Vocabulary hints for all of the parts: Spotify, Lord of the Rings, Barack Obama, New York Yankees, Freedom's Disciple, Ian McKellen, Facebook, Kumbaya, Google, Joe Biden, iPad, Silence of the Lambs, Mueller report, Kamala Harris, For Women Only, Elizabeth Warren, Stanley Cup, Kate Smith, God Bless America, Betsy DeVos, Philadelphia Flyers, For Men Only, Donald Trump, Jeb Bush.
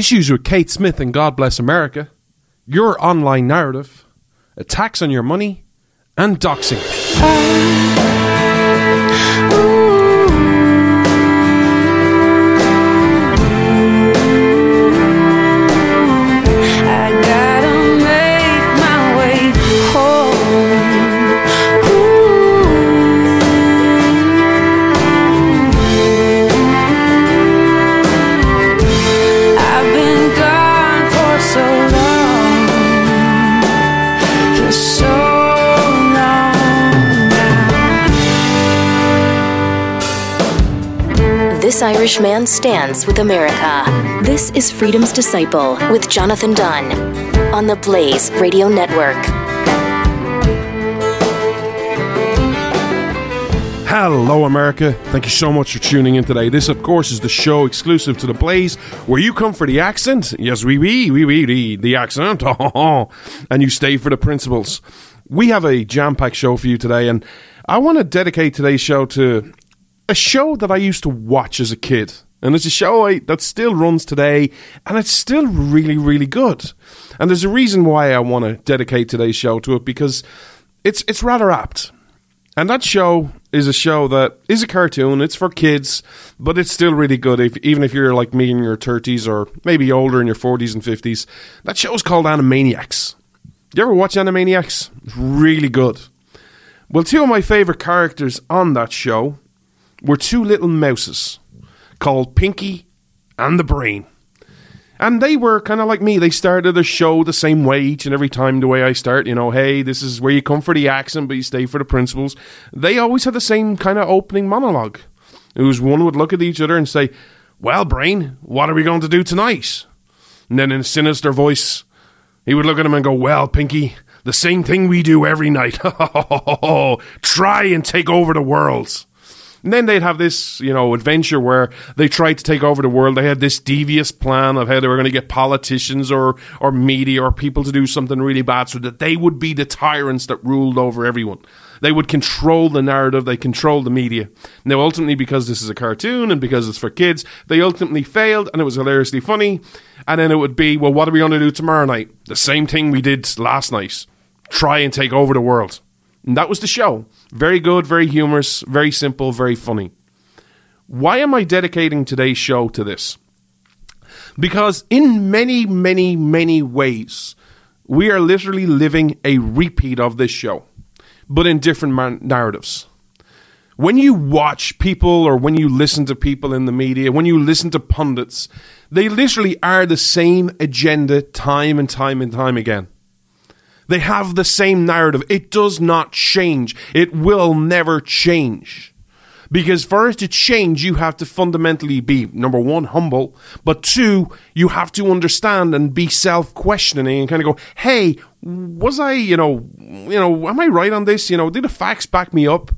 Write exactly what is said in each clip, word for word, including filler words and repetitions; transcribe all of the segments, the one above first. Issues with Kate Smith and God Bless America, your online narrative, attacks on your money, and doxing. I gotta make my way home. I've been gone for so long, for so long. This Irish man stands with America. This is Freedom's Disciple with Jonathan Dunn on the Blaze Radio Network. Hello, America. Thank you so much for tuning in today. This, of course, is the show exclusive to the Blaze, where you come for the accent. Yes, we, we, we, we, the accent. And you stay for the principles. We have a jam-packed show for you today, and I want to dedicate today's show to a show that I used to watch as a kid, and it's a show I, that still runs today, and it's still really, really good. And there's a reason why I want to dedicate today's show to it, because it's it's rather apt. And that show is a show that is a cartoon, it's for kids, but it's still really good, if, even if you're like me in your thirties, or maybe older in your forties and fifties. That show's called Animaniacs. You ever watch Animaniacs? It's really good. Well, two of my favourite characters on that show were two little mouses called Pinky and the Brain. And they were kind of like me. They started a show the same way each and every time, the way I start. You know, hey, this is where you come for the accent, but you stay for the principles. They always had the same kind of opening monologue. It was one would look at each other and say, well, Brain, what are we going to do tonight? And then in a sinister voice, he would look at him and go, well, Pinky, the same thing we do every night. Try and take over the world. And then they'd have this, you know, adventure where they tried to take over the world. They had this devious plan of how they were going to get politicians or, or media or people to do something really bad so that they would be the tyrants that ruled over everyone. They would control the narrative. They controlled the media. Now, ultimately, because this is a cartoon and because it's for kids, they ultimately failed, and it was hilariously funny. And then it would be, well, what are we going to do tomorrow night? The same thing we did last night. Try and take over the world. And that was the show. Very good, very humorous, very simple, very funny. Why am I dedicating today's show to this? Because in many, many, many ways, we are literally living a repeat of this show, but in different man- narratives. When you watch people, or when you listen to people in the media, when you listen to pundits, they literally are the same agenda time and time and time again. They have the same narrative. It does not change. It will never change. Because for it to change, you have to fundamentally be, number one, humble. But two, you have to understand and be self-questioning and kind of go, hey, was I, you know, you know, am I right on this? You know, did the facts back me up?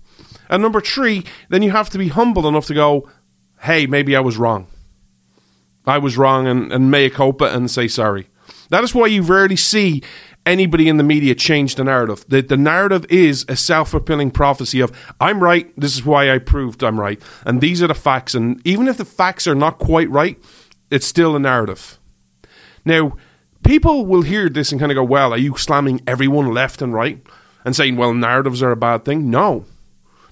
And number three, then you have to be humble enough to go, hey, maybe I was wrong. I was wrong and, and mea culpa and say sorry. That is why you rarely see anybody in the media change the narrative. The, the narrative is a self-fulfilling prophecy of, I'm right, this is why I proved I'm right, and these are the facts. And even if the facts are not quite right, it's still a narrative. Now, people will hear this and kind of go, well, are you slamming everyone left and right? And saying, well, narratives are a bad thing? No.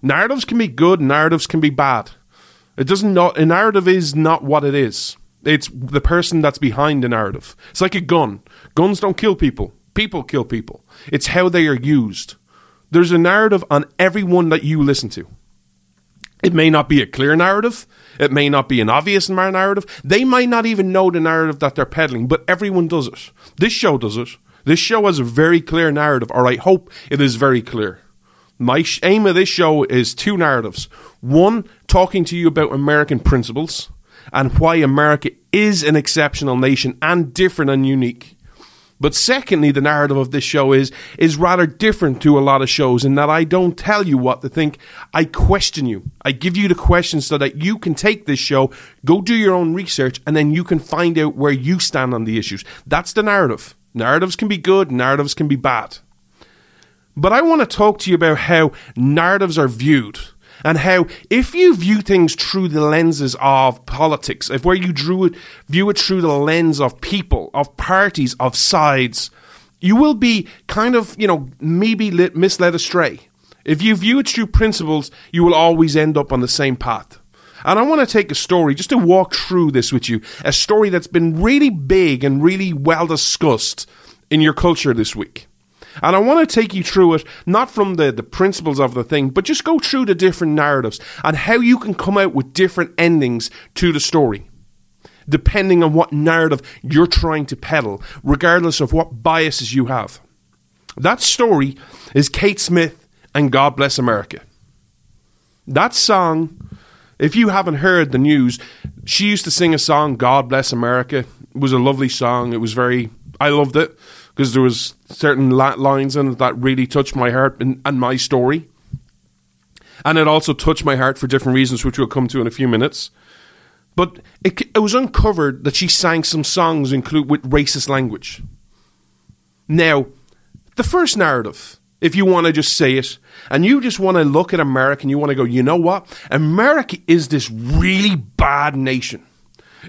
Narratives can be good, narratives can be bad. It doesn't not, a narrative is not what it is. It's the person that's behind the narrative. It's like a gun. Guns don't kill people. People kill people. It's how they are used. There's a narrative on everyone that you listen to. It may not be a clear narrative. It may not be an obvious narrative. They might not even know the narrative that they're peddling, but everyone does it. This show does it. This show has a very clear narrative, or I hope it is very clear. My sh- aim of this show is two narratives. One, talking to you about American principles and why America is an exceptional nation and different and unique. But secondly, the narrative of this show is is rather different to a lot of shows in that I don't tell you what to think. I question you. I give you the questions so that you can take this show, go do your own research, and then you can find out where you stand on the issues. That's the narrative. Narratives can be good. Narratives can be bad. But I want to talk to you about how narratives are viewed and how if you view things through the lenses of politics, if where you drew it, view it through the lens of people, of parties, of sides, you will be kind of, you know, maybe lit, misled astray. If you view it through principles, you will always end up on the same path. And I want to take a story, just to walk through this with you, a story that's been really big and really well discussed in your culture this week. And I want to take you through it, not from the, the principles of the thing, but just go through the different narratives and how you can come out with different endings to the story, depending on what narrative you're trying to peddle, regardless of what biases you have. That story is Kate Smith and God Bless America. That song, if you haven't heard the news, she used to sing a song, God Bless America. It was a lovely song. It was very, I loved it, because there was certain lines in it that really touched my heart and, and my story. And it also touched my heart for different reasons, which we'll come to in a few minutes. But it, it was uncovered that she sang some songs include with racist language. Now, the first narrative, if you want to just say it, and you just want to look at America and you want to go, you know what? America is this really bad nation.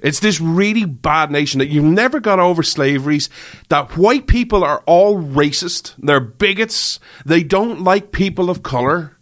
It's this really bad nation that you've never got over slaveries, that white people are all racist, they're bigots, they don't like people of color,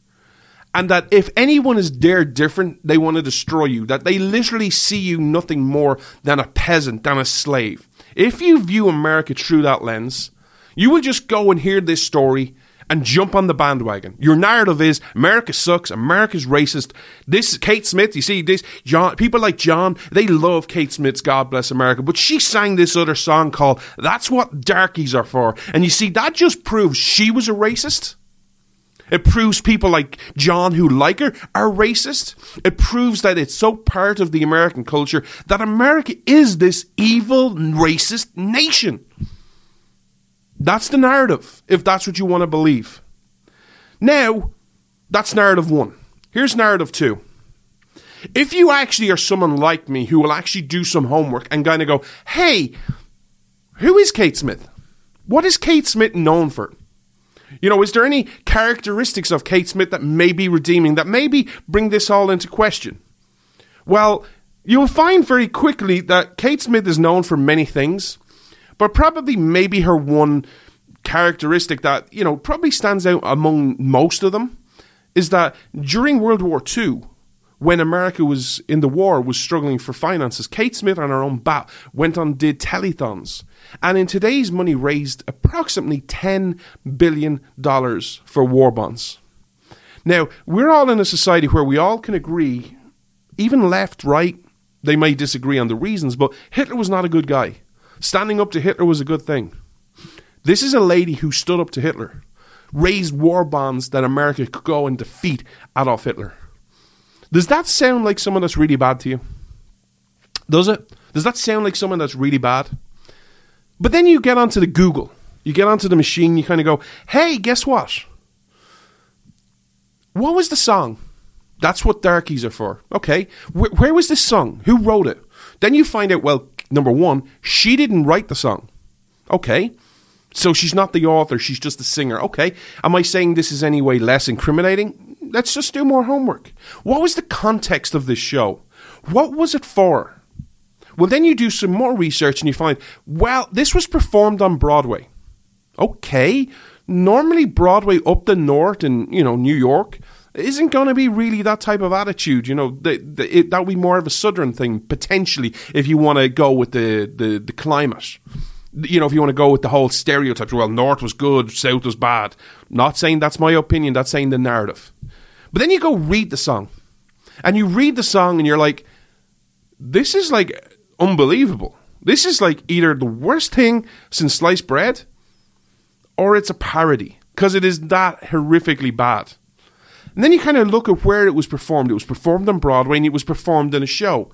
and that if anyone is dared different, they want to destroy you, that they literally see you nothing more than a peasant, than a slave. If you view America through that lens, you will just go and hear this story and jump on the bandwagon. Your narrative is America sucks, America's racist. This Kate Smith, you see this, John, people like John, they love Kate Smith's God Bless America, but she sang this other song called That's What Darkies Are For. And you see, that just proves she was a racist. It proves people like John who like her are racist. It proves that it's so part of the American culture that America is this evil, racist nation. That's the narrative, if that's what you want to believe. Now, that's narrative one. Here's narrative two. If you actually are someone like me who will actually do some homework and kind of go, hey, who is Kate Smith? What is Kate Smith known for? You know, is there any characteristics of Kate Smith that may be redeeming, that maybe bring this all into question? Well, you'll find very quickly that Kate Smith is known for many things, but probably maybe her one characteristic that, you know, probably stands out among most of them is that during World War Two, when America was in the war, was struggling for finances, Kate Smith on her own bat went on did telethons. And in today's money raised approximately ten billion dollars for war bonds. Now, we're all in a society where we all can agree, even left, right, they may disagree on the reasons, but Hitler was not a good guy. Standing up to Hitler was a good thing. This is a lady who stood up to Hitler, raised war bonds that America could go and defeat Adolf Hitler. Does that sound like someone that's really bad to you? Does it? Does that sound like someone that's really bad? But then you get onto the Google, you get onto the machine, you kind of go, hey, guess what? What was the song? That's What Darkies Are For. Okay, where, where was this song? Who wrote it? Then you find out, well, number one, she didn't write the song. Okay, so she's not the author, she's just the singer. Okay, am I saying this is any way less incriminating? Let's just do more homework. What was the context of this show? What was it for? Well, then you do some more research and you find, well, this was performed on Broadway. Okay, normally Broadway up the north in, you know, New York isn't going to be really that type of attitude, you know. The, the, it, that would be more of a southern thing, potentially, if you want to go with the, the, the climate. You know, if you want to go with the whole stereotypes, well, north was good, south was bad. Not saying that's my opinion, that's saying the narrative. But then you go read the song. And you read the song and you're like, this is like unbelievable. This is like either the worst thing since sliced bread, or it's a parody, because it is that horrifically bad. And then you kind of look at where it was performed. It was performed on Broadway and it was performed in a show.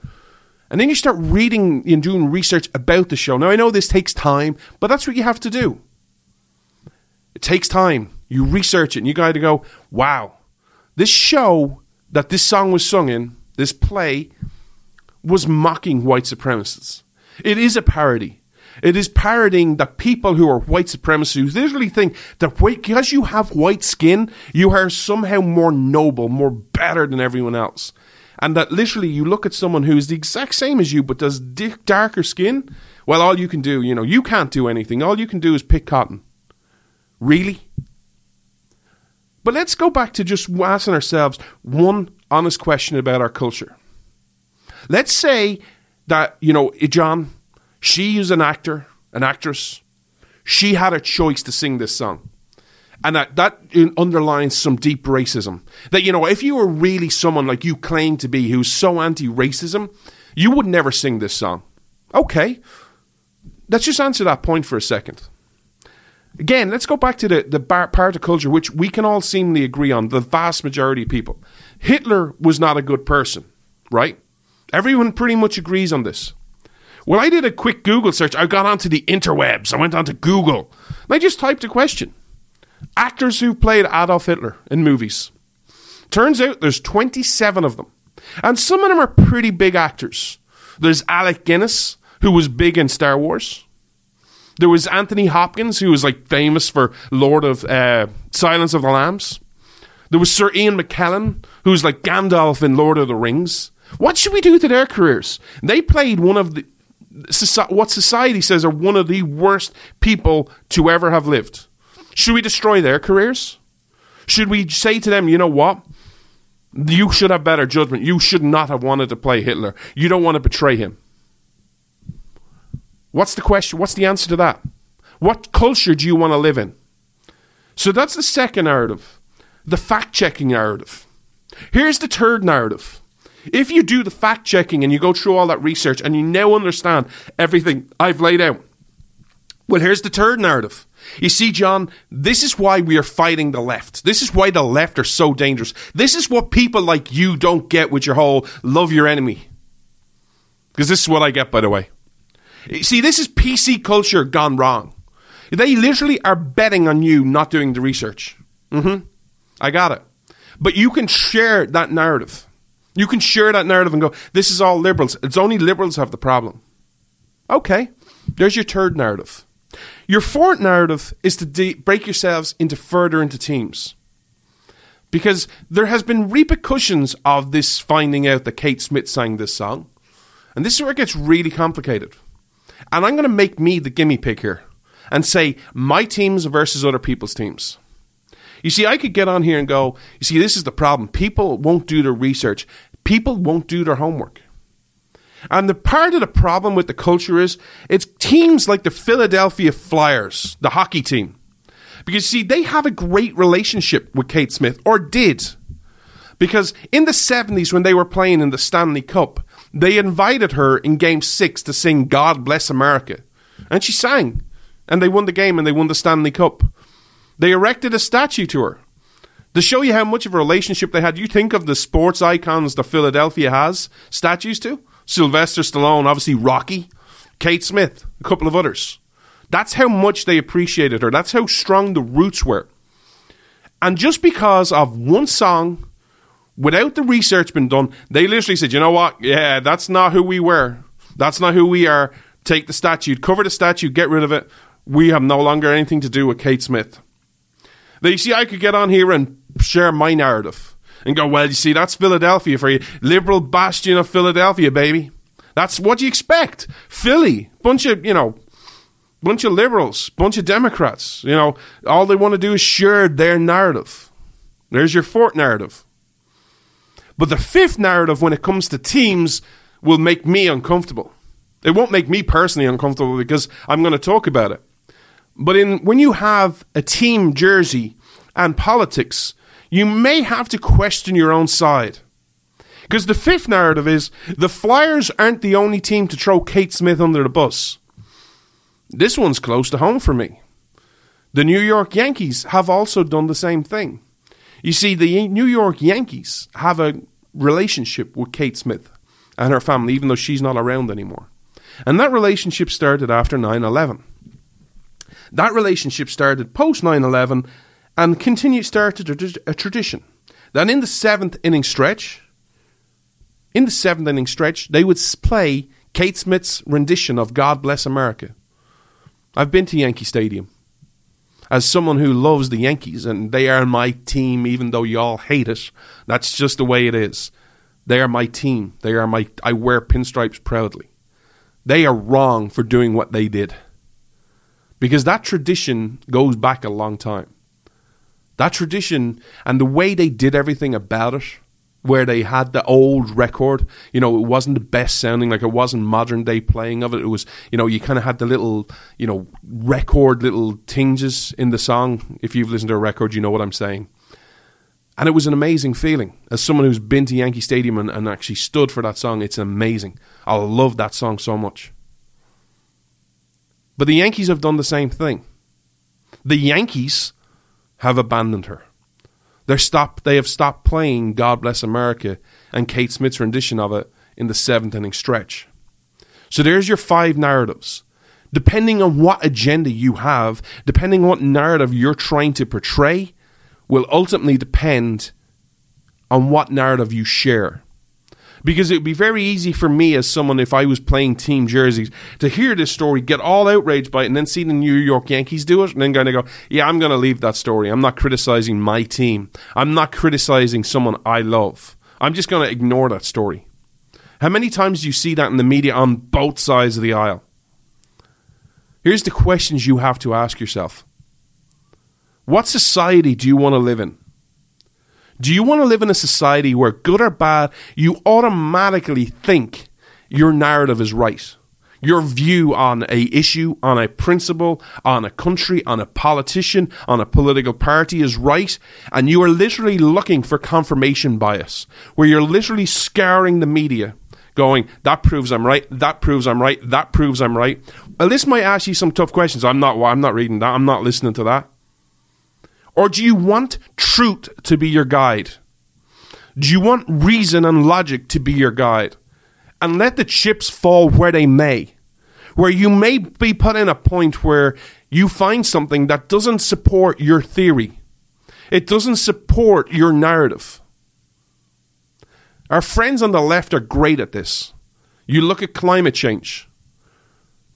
And then you start reading and doing research about the show. Now, I know this takes time, but that's what you have to do. It takes time. You research it and you got to go, wow, this show that this song was sung in, this play, was mocking white supremacists. It is a parody. It is parroting the people who are white supremacists who literally think that because you have white skin, you are somehow more noble, more better than everyone else. And that literally you look at someone who is the exact same as you but does d- darker skin, well, all you can do, you know, you can't do anything. All you can do is pick cotton. Really? But let's go back to just asking ourselves one honest question about our culture. Let's say that, you know, John, she is an actor, an actress. She had a choice to sing this song. And that, that underlines some deep racism. That, you know, if you were really someone like you claim to be who's so anti-racism, you would never sing this song. Okay, let's just answer that point for a second. Again, let's go back to the, the bar, part of culture which we can all seemingly agree on, the vast majority of people. Hitler was not a good person, right? Everyone pretty much agrees on this. Well, I did a quick Google search. I got onto the interwebs. I went onto Google. And I just typed a question. Actors who played Adolf Hitler in movies. Turns out there's twenty-seven of them. And some of them are pretty big actors. There's Alec Guinness, who was big in Star Wars. There was Anthony Hopkins, who was like famous for Lord of uh, Silence of the Lambs. There was Sir Ian McKellen, who was like Gandalf in Lord of the Rings. What should we do to their careers? They played one of the what society says are one of the worst people to ever have lived. Should we destroy their careers? Should we say to them, you know what? You should have better judgment. You should not have wanted to play Hitler. You don't want to betray him. What's the question? What's the answer to that? What culture do you want to live in? So that's the second narrative, the fact-checking narrative. Here's the third narrative. If you do the fact-checking and you go through all that research and you now understand everything I've laid out, well, here's the third narrative. You see, John, this is why we are fighting the left. This is why the left are so dangerous. This is what people like you don't get with your whole love your enemy. Because this is what I get, by the way. See, this is P C culture gone wrong. They literally are betting on you not doing the research. Mm-hmm. I got it. But you can share that narrative. You can share that narrative and go, this is all liberals. It's only liberals have the problem. Okay. There's your third narrative. Your fourth narrative is to de- break yourselves into further into teams. Because there has been repercussions of this finding out that Kate Smith sang this song. And this is where it gets really complicated. And I'm going to make me the gimme pick here and say my teams versus other people's teams. You see, I could get on here and go, you see, this is the problem. People won't do their research. People won't do their homework. And the part of the problem with the culture is it's teams like the Philadelphia Flyers, the hockey team. Because, you see, they have a great relationship with Kate Smith, or did. Because in the seventies when they were playing in the Stanley Cup, they invited her in game six to sing God Bless America. And she sang. And they won the game and they won the Stanley Cup. They erected a statue to her. To show you how much of a relationship they had, you think of the sports icons that Philadelphia has statues to. Sylvester Stallone, obviously Rocky. Kate Smith, a couple of others. That's how much they appreciated her. That's how strong the roots were. And just because of one song, without the research been done, they literally said, you know what? Yeah, that's not who we were. That's not who we are. Take the statue, cover the statue, get rid of it. We have no longer anything to do with Kate Smith. Now, you see, I could get on here and share my narrative and go, well, you see, that's Philadelphia for you. Liberal bastion of Philadelphia, baby. That's what you expect. Philly, bunch of, you know, bunch of liberals, bunch of Democrats. You know, all they want to do is share their narrative. There's your fourth narrative. But the fifth narrative, when it comes to teams, will make me uncomfortable. It won't make me personally uncomfortable because I'm going to talk about it. But in when you have a team jersey and politics, you may have to question your own side. Because the fifth narrative is the Flyers aren't the only team to throw Kate Smith under the bus. This one's close to home for me. The New York Yankees have also done the same thing. You see, the New York Yankees have a relationship with Kate Smith and her family, even though she's not around anymore. And that relationship started after nine eleven. That relationship started post nine eleven and continued started a tradition. That in the seventh inning stretch, in the seventh inning stretch, they would play Kate Smith's rendition of God Bless America. I've been to Yankee Stadium. As someone who loves the Yankees, and they are my team, even though y'all hate it, that's just the way it is. They are my team. They are my. I wear pinstripes proudly. They are wrong for doing what they did, because that tradition goes back a long time. That tradition and the way they did everything about it, where they had the old record, you know, it wasn't the best sounding, like it wasn't modern day playing of it. It was, you know, you kind of had the little, you know, record little tinges in the song. If you've listened to a record, you know what I'm saying. And it was an amazing feeling. As someone who's been to Yankee Stadium and, and actually stood for that song, it's amazing. I love that song so much. But the Yankees have done the same thing. The Yankees have abandoned her. They're stopped, they have stopped playing God Bless America and Kate Smith's rendition of it in the seventh inning stretch. So there's your five narratives. Depending on what agenda you have, depending on what narrative you're trying to portray, will ultimately depend on what narrative you share. Because it would be very easy for me as someone, if I was playing team jerseys, to hear this story, get all outraged by it, and then see the New York Yankees do it, and then kind of go, yeah, I'm going to leave that story. I'm not criticizing my team. I'm not criticizing someone I love. I'm just going to ignore that story. How many times do you see that in the media on both sides of the aisle? Here's the questions you have to ask yourself. What society do you want to live in? Do you want to live in a society where, good or bad, you automatically think your narrative is right? Your view on an issue, on a principle, on a country, on a politician, on a political party is right, and you are literally looking for confirmation bias, where you're literally scouring the media, going, that proves I'm right, that proves I'm right, that proves I'm right. Well, this might ask you some tough questions. I'm not, I'm not reading that. I'm not listening to that. Or do you want truth to be your guide? Do you want reason and logic to be your guide? And let the chips fall where they may. Where you may be put in a point where you find something that doesn't support your theory. It doesn't support your narrative. Our friends on the left are great at this. You look at climate change.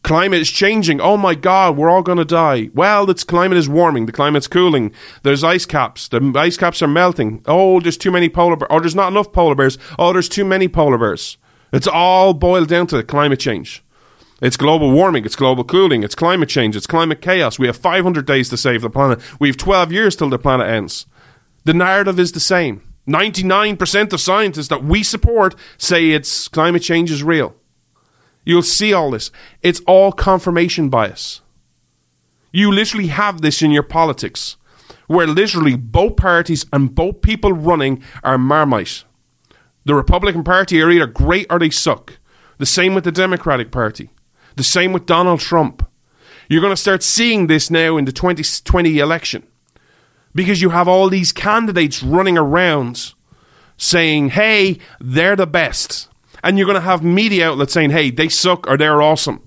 Climate is changing. Oh my God, we're all going to die. Well, the climate is warming. The climate's cooling. There's ice caps. The ice caps are melting. Oh, there's too many polar bears. Oh, there's not enough polar bears. Oh, there's too many polar bears. It's all boiled down to climate change. It's global warming. It's global cooling. It's climate change. It's climate chaos. We have five hundred days to save the planet. We have twelve years till the planet ends. The narrative is the same. ninety-nine percent of scientists that we support say it's climate change is real. You'll see all this. It's all confirmation bias. You literally have this in your politics, where literally both parties and both people running are marmite. The Republican Party are either great or they suck. The same with the Democratic Party. The same with Donald Trump. You're going to start seeing this now in the twenty twenty election, because you have all these candidates running around saying, hey, they're the best. And you're going to have media outlets saying, hey, they suck or they're awesome.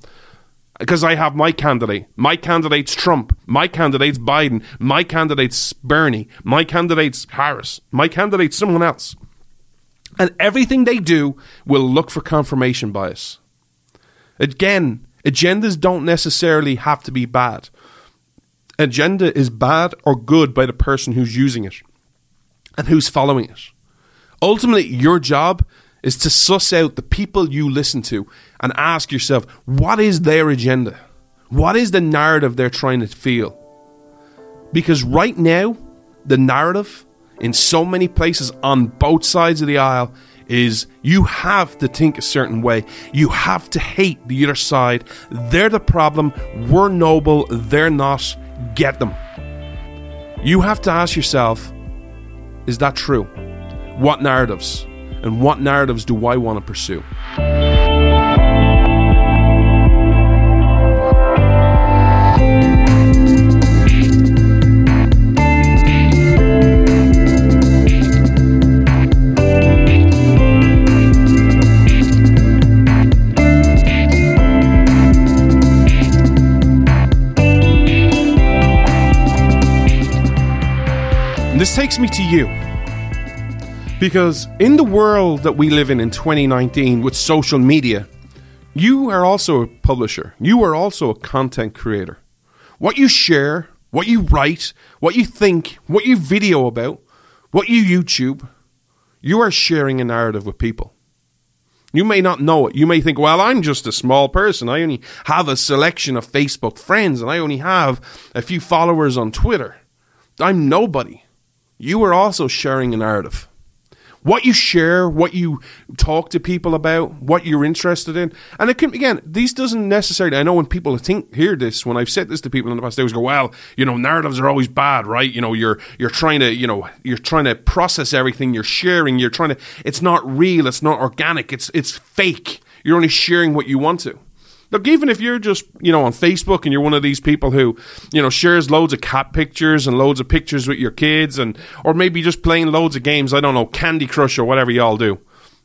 Because I have my candidate. My candidate's Trump. My candidate's Biden. My candidate's Bernie. My candidate's Harris. My candidate's someone else. And everything they do will look for confirmation bias. Again, agendas don't necessarily have to be bad. Agenda is bad or good by the person who's using it and who's following it. Ultimately, your job is to suss out the people you listen to and ask yourself, what is their agenda? What is the narrative they're trying to feel? Because right now, the narrative in so many places on both sides of the aisle is you have to think a certain way. You have to hate the other side. They're the problem. We're noble. They're not. Get them. You have to ask yourself, is that true? What narratives? And what narratives do I want to pursue? And this takes me to you. Because in the world that we live in in twenty nineteen with social media, you are also a publisher. You are also a content creator. What you share, what you write, what you think, what you video about, what you YouTube, you are sharing a narrative with people. You may not know it. You may think, well, I'm just a small person. I only have a selection of Facebook friends, and I only have a few followers on Twitter. I'm nobody. You are also sharing a narrative. What you share, what you talk to people about, what you're interested in. And it can, again, these doesn't necessarily, I know when people think, hear this, when I've said this to people in the past, they always go, well, you know, narratives are always bad, right? You know, you're, you're trying to, you know, you're trying to process everything you're sharing. You're trying to, it's not real. It's not organic. It's, it's fake. You're only sharing what you want to. Look, even if you're just, you know, on Facebook and you're one of these people who, you know, shares loads of cat pictures and loads of pictures with your kids and, or maybe just playing loads of games, I don't know, Candy Crush or whatever y'all do.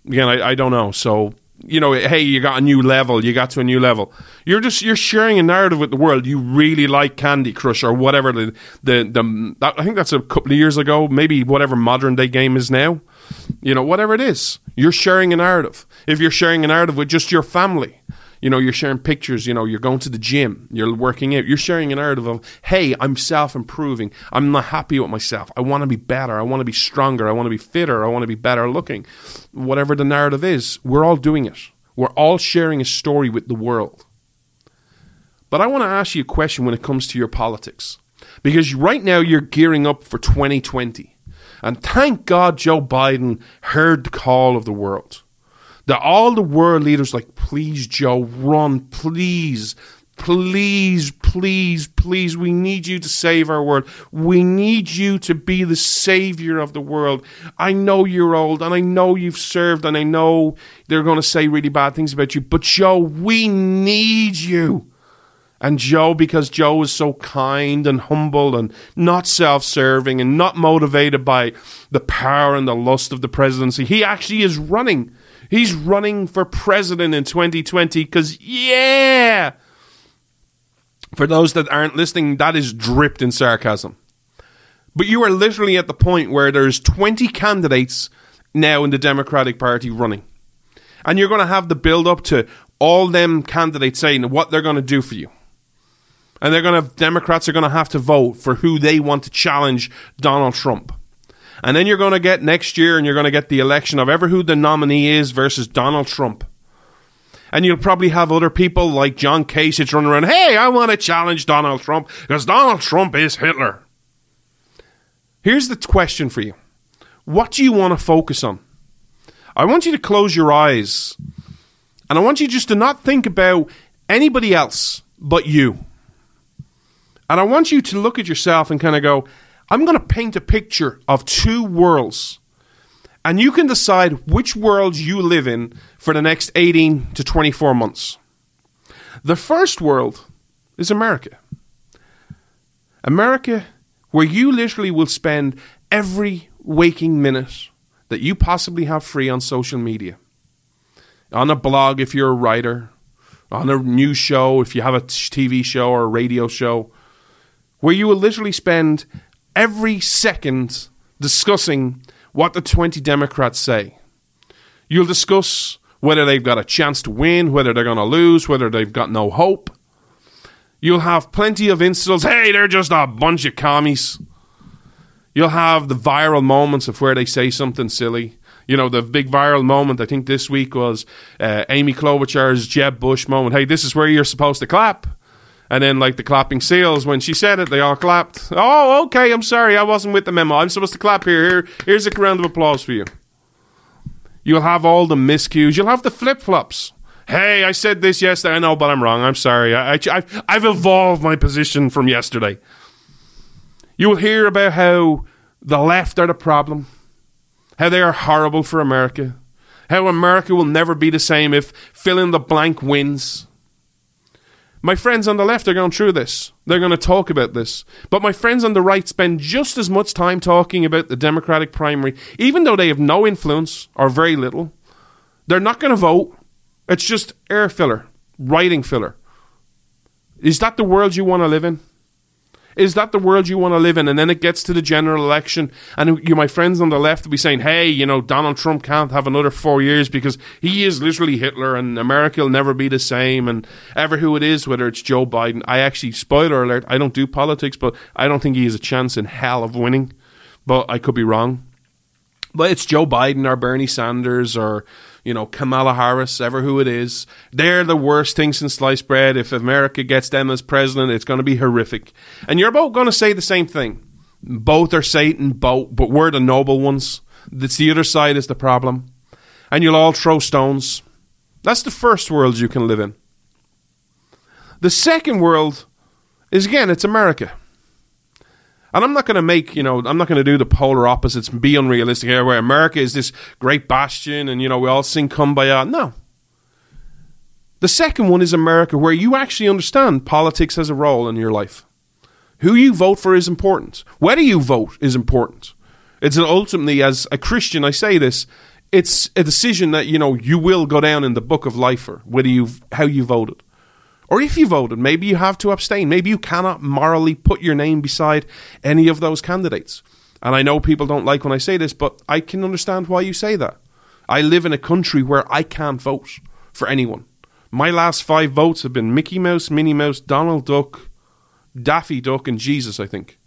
Again, I, I don't know. So, you know, hey, you got a new level, you got to a new level. You're just, you're sharing a narrative with the world. You really like Candy Crush or whatever the, the, the that, I think that's a couple of years ago, maybe whatever modern day game is now. You know, whatever it is, you're sharing a narrative. If you're sharing a narrative with just your family, you know, you're sharing pictures, you know, you're going to the gym, you're working out, you're sharing a narrative of, hey, I'm self-improving, I'm not happy with myself, I want to be better, I want to be stronger, I want to be fitter, I want to be better looking. Whatever the narrative is, we're all doing it. We're all sharing a story with the world. But I want to ask you a question when it comes to your politics. Because right now you're gearing up for twenty twenty. And thank God Joe Biden heard the call of the world. That all the world leaders like, please, Joe, run, please, please, please, please. We need you to save our world. We need you to be the savior of the world. I know you're old, and I know you've served, and I know they're going to say really bad things about you. But, Joe, we need you. And Joe, because Joe is so kind and humble and not self-serving and not motivated by the power and the lust of the presidency, he actually is running. He's running for president in twenty twenty because, yeah! For those that aren't listening, that is dripped in sarcasm. But you are literally at the point where there's twenty candidates now in the Democratic Party running. And you're going to have the build-up to all them candidates saying what they're going to do for you. And they're going to, Democrats are going to have to vote for who they want to challenge Donald Trump. And then you're going to get next year and you're going to get the election of ever who the nominee is versus Donald Trump. And you'll probably have other people like John Kasich running around, hey, I want to challenge Donald Trump because Donald Trump is Hitler. Here's the question for you. What do you want to focus on? I want you to close your eyes and I want you just to not think about anybody else but you. And I want you to look at yourself and kind of go, I'm going to paint a picture of two worlds. And you can decide which world you live in for the next eighteen to twenty-four months. The first world is America. America, where you literally will spend every waking minute that you possibly have free on social media. On a blog if you're a writer. On a news show if you have a T V show or a radio show. Where you will literally spend every second discussing what the twenty Democrats say. You'll discuss whether they've got a chance to win, whether they're going to lose, whether they've got no hope. You'll have plenty of insults. Hey, they're just a bunch of commies. You'll have the viral moments of where they say something silly. You know, the big viral moment I think this week was uh, Amy Klobuchar's Jeb Bush moment. Hey, this is where you're supposed to clap. And then, like, the clapping seals, when she said it, they all clapped. Oh, okay, I'm sorry, I wasn't with the memo. I'm supposed to clap here. Here, here's a round of applause for you. You'll have all the miscues. You'll have the flip-flops. Hey, I said this yesterday. I know, but I'm wrong. I'm sorry. I, I, I've, I've evolved my position from yesterday. You'll hear about how the left are the problem, how they are horrible for America, how America will never be the same if fill-in-the-blank wins. My friends on the left are going through this. They're going to talk about this. But my friends on the right spend just as much time talking about the Democratic primary, even though they have no influence or very little. They're not going to vote. It's just air filler, writing filler. Is that the world you want to live in? Is that the world you want to live in? And then it gets to the general election, and you, my friends on the left will be saying, hey, you know, Donald Trump can't have another four years because he is literally Hitler and America will never be the same, and ever who it is, whether it's Joe Biden. I actually, spoiler alert, I don't do politics, but I don't think he has a chance in hell of winning. But I could be wrong. But it's Joe Biden or Bernie Sanders or, you know, Kamala Harris, ever who it is. They're the worst thing since sliced bread. If America gets them as president, it's going to be horrific. And you're both going to say the same thing. Both are Satan, both, but we're the noble ones. It's the other side is the problem. And you'll all throw stones. That's the first world you can live in. The second world is, again, it's America. And I'm not going to make, you know, I'm not going to do the polar opposites and be unrealistic here where America is this great bastion and, you know, we all sing Kumbaya. No. The second one is America, where you actually understand politics has a role in your life. Who you vote for is important. Whether you vote is important. It's an ultimately, as a Christian, I say this, it's a decision that, you know, you will go down in the book of life for whether you've, how you voted. Or if you voted, maybe you have to abstain. Maybe you cannot morally put your name beside any of those candidates. And I know people don't like when I say this, but I can understand why you say that. I live in a country where I can't vote for anyone. My last five votes have been Mickey Mouse, Minnie Mouse, Donald Duck, Daffy Duck, and Jesus, I think.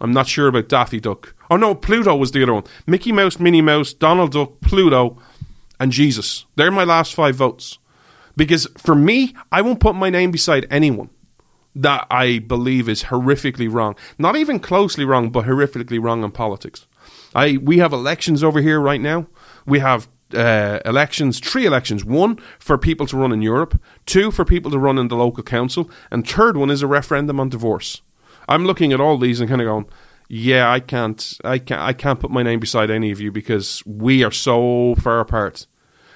I'm not sure about Daffy Duck. Oh no, Pluto was the other one. Mickey Mouse, Minnie Mouse, Donald Duck, Pluto, and Jesus. They're my last five votes. Because for me, I won't put my name beside anyone that I believe is horrifically wrong. Not even closely wrong, but horrifically wrong in politics. I We have elections over here right now. We have uh, elections, three elections. One, for people to run in Europe. Two, for people to run in the local council. And third one is a referendum on divorce. I'm looking at all these and kind of going, yeah, I can't, I can't, I can't put my name beside any of you because we are so far apart.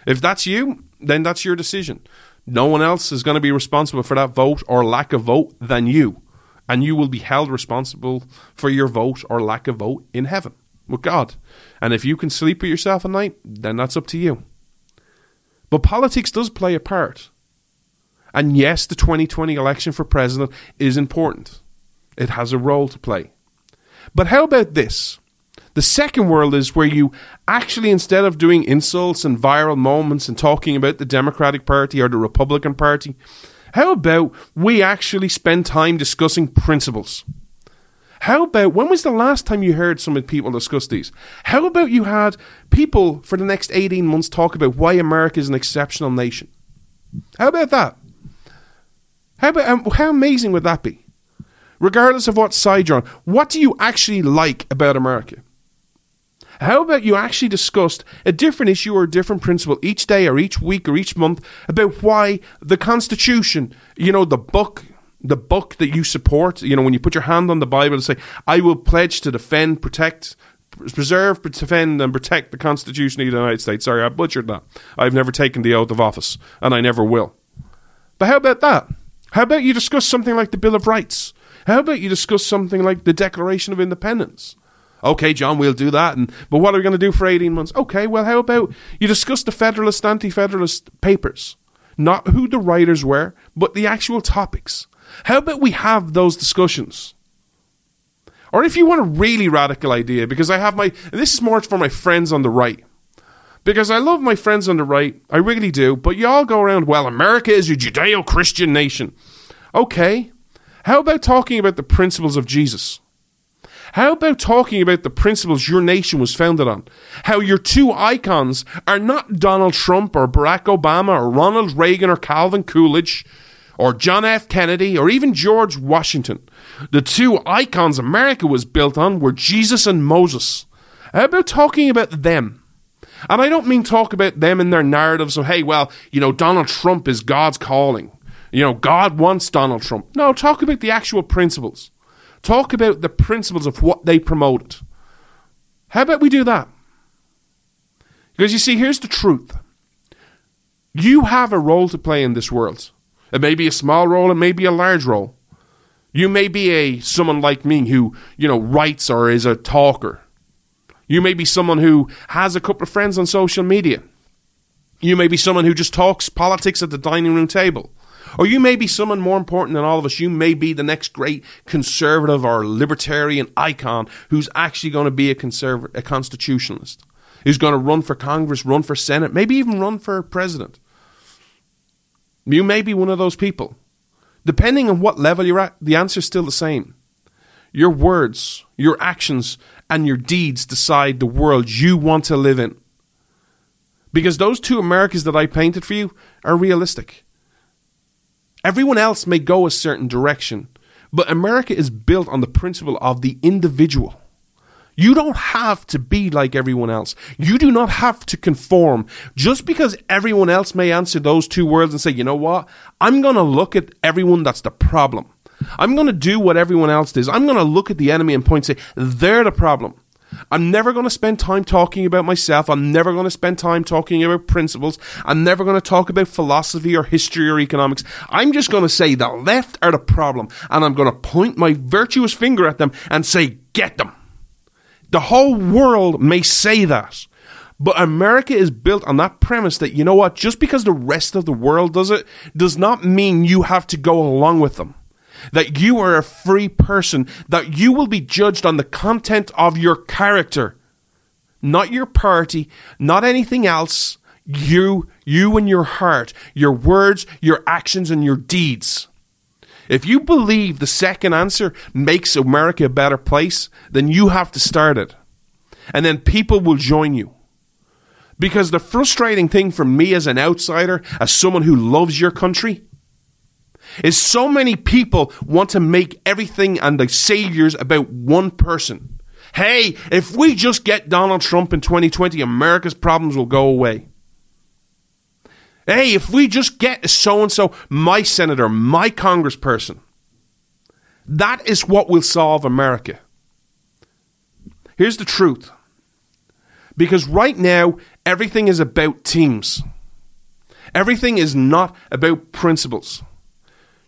If that's you, then that's your decision. No one else is going to be responsible for that vote or lack of vote than you. And you will be held responsible for your vote or lack of vote in heaven with God. And if you can sleep with yourself at night, then that's up to you. But politics does play a part. And yes, the twenty twenty election for president is important. It has a role to play. But how about this? The second world is where you actually, instead of doing insults and viral moments and talking about the Democratic Party or the Republican Party, how about we actually spend time discussing principles? How about, when was the last time you heard some people discuss these? How about you had people for the next eighteen months talk about why America is an exceptional nation? How about that? How about, um, how amazing would that be? Regardless of what side you're on, what do you actually like about America? How about you actually discussed a different issue or a different principle each day or each week or each month about why the Constitution, you know, the book, the book that you support, you know, when you put your hand on the Bible and say, I will pledge to defend, protect, preserve, defend and protect the Constitution of the United States. Sorry, I butchered that. I've never taken the oath of office and I never will. But how about that? How about you discuss something like the Bill of Rights? How about you discuss something like the Declaration of Independence? Okay, John, we'll do that. And but what are we going to do for eighteen months? Okay, well, how about you discuss the Federalist, Anti-Federalist papers? Not who the writers were, but the actual topics. How about we have those discussions? Or if you want a really radical idea, because I have my... And this is more for my friends on the right. Because I love my friends on the right. I really do. But you all go around, well, America is a Judeo-Christian nation. Okay. How about talking about the principles of Jesus? How about talking about the principles your nation was founded on? How your two icons are not Donald Trump or Barack Obama or Ronald Reagan or Calvin Coolidge or John F. Kennedy or even George Washington. The two icons America was built on were Jesus and Moses. How about talking about them? And I don't mean talk about them in their narratives of, hey, well, you know, Donald Trump is God's calling. You know, God wants Donald Trump. No, talk about the actual principles. Talk about the principles of what they promoted. How about we do that? Because you see, here's the truth. You have a role to play in this world. It may be a small role, it may be a large role. You may be a someone like me who, you know, writes or is a talker. You may be someone who has a couple of friends on social media. You may be someone who just talks politics at the dining room table. Or you may be someone more important than all of us. You may be the next great conservative or libertarian icon who's actually going to be a conserv- a constitutionalist, who's going to run for Congress, run for Senate, maybe even run for president. You may be one of those people. Depending on what level you're at, the answer's still the same. Your words, your actions, and your deeds decide the world you want to live in. Because those two Americas that I painted for you are realistic. Everyone else may go a certain direction, but America is built on the principle of the individual. You don't have to be like everyone else. You do not have to conform. Just because everyone else may answer those two words and say, you know what? I'm going to look at everyone that's the problem. I'm going to do what everyone else does. I'm going to look at the enemy and point and say, they're the problem. I'm never going to spend time talking about myself. I'm never going to spend time talking about principles. I'm never going to talk about philosophy or history or economics. I'm just going to say the left are the problem. And I'm going to point my virtuous finger at them and say, get them. The whole world may say that. But America is built on that premise that, you know what, just because the rest of the world does it, does not mean you have to go along with them. That you are a free person, that you will be judged on the content of your character, not your party, not anything else, you, you and your heart, your words, your actions, and your deeds. If you believe the second answer makes America a better place, then you have to start it. And then people will join you. Because the frustrating thing for me as an outsider, as someone who loves your country, is so many people want to make everything and the saviors about one person. Hey, if we just get Donald Trump in twenty twenty, America's problems will go away. Hey, if we just get so-and-so, my senator, my congressperson, that is what will solve America. Here's the truth. Because right now, everything is about teams. Everything is not about principles.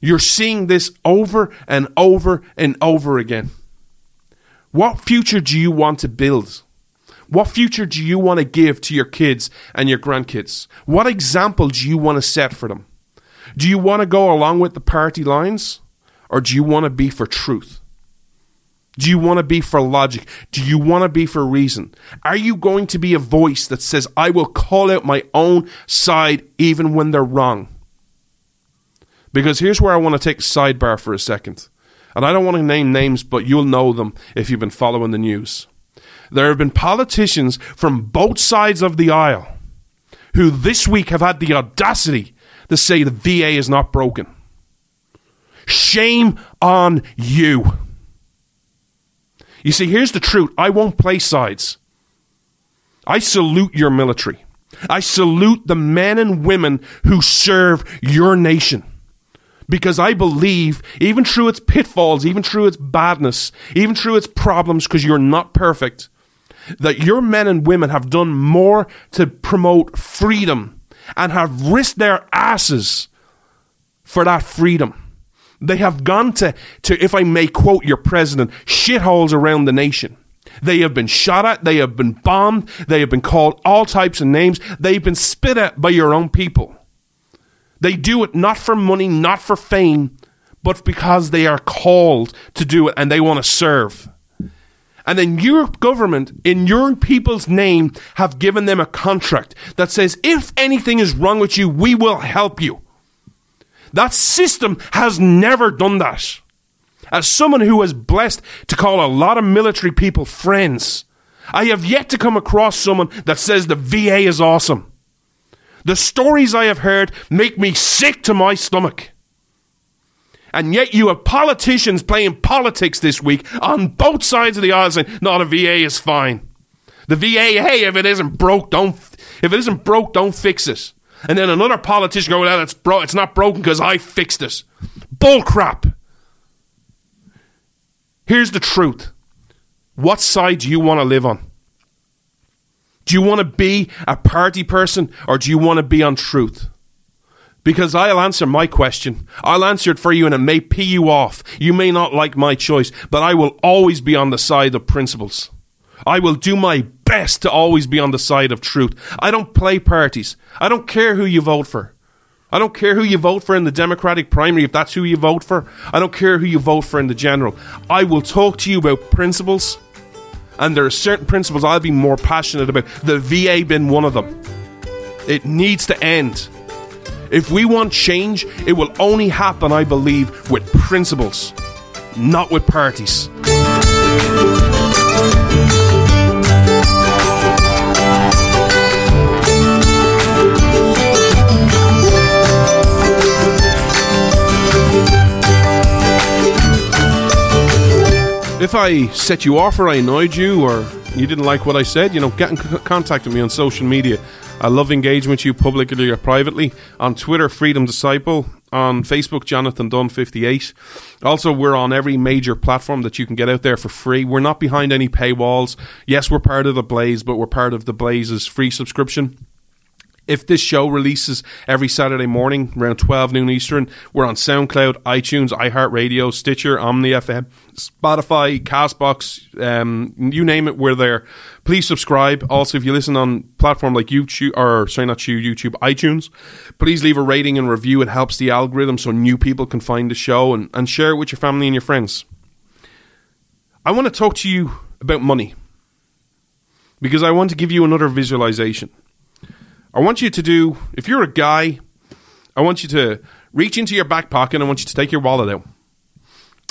You're seeing this over and over and over again. What future do you want to build? What future do you want to give to your kids and your grandkids? What example do you want to set for them? Do you want to go along with the party lines? Or do you want to be for truth? Do you want to be for logic? Do you want to be for reason? Are you going to be a voice that says, I will call out my own side even when they're wrong? Because here's where I want to take a sidebar for a second. And I don't want to name names, but you'll know them if you've been following the news. There have been politicians from both sides of the aisle who this week have had the audacity to say the V A is not broken. Shame on you. You see, here's the truth. I won't play sides. I salute your military. I salute the men and women who serve your nation. Because I believe, even through its pitfalls, even through its badness, even through its problems, because you're not perfect, that your men and women have done more to promote freedom and have risked their asses for that freedom. They have gone to, to, if I may quote your president, shitholes around the nation. They have been shot at, they have been bombed, they have been called all types of names, they've been spit at by your own people. They do it not for money, not for fame, but because they are called to do it and they want to serve. And then your government, in your people's name, have given them a contract that says, if anything is wrong with you, we will help you. That system has never done that. As someone who is blessed to call a lot of military people friends, I have yet to come across someone that says the V A is awesome. The stories I have heard make me sick to my stomach. And yet you have politicians playing politics this week on both sides of the aisle saying, no, the V A is fine. The V A, hey, if it isn't broke, don't, if it isn't broke, don't fix it. And then another politician goes, well, it's, bro- it's not broken because I fixed it. Bullcrap. Here's the truth. What side do you want to live on? Do you want to be a party person or do you want to be on truth? Because I'll answer my question. I'll answer it for you and it may pee you off. You may not like my choice, but I will always be on the side of principles. I will do my best to always be on the side of truth. I don't play parties. I don't care who you vote for. I don't care who you vote for in the Democratic primary, if that's who you vote for. I don't care who you vote for in the general. I will talk to you about principles, and there are certain principles I'll be more passionate about. The V A being one of them. It needs to end. If we want change, it will only happen, I believe, with principles, not with parties. If I set you off or I annoyed you or you didn't like what I said, you know, get in c- contact with me on social media. I love engagement with you publicly or privately. On Twitter, Freedom Disciple. On Facebook, Jonathan Dunn fifty-eight. Also, we're on every major platform that you can get out there for free. We're not behind any paywalls. Yes, we're part of the Blaze, but we're part of the Blaze's free subscription. If this show releases every Saturday morning around twelve noon Eastern, we're on SoundCloud, iTunes, iHeartRadio, Stitcher, Omni F M, Spotify, Castbox, um, you name it, we're there. Please subscribe. Also, if you listen on platform like YouTube, or sorry, not YouTube, iTunes, please leave a rating and review. It helps the algorithm so new people can find the show, and, and share it with your family and your friends. I want to talk to you about money because I want to give you another visualization. I want you to do, if you're a guy, I want you to reach into your back pocket and I want you to take your wallet out.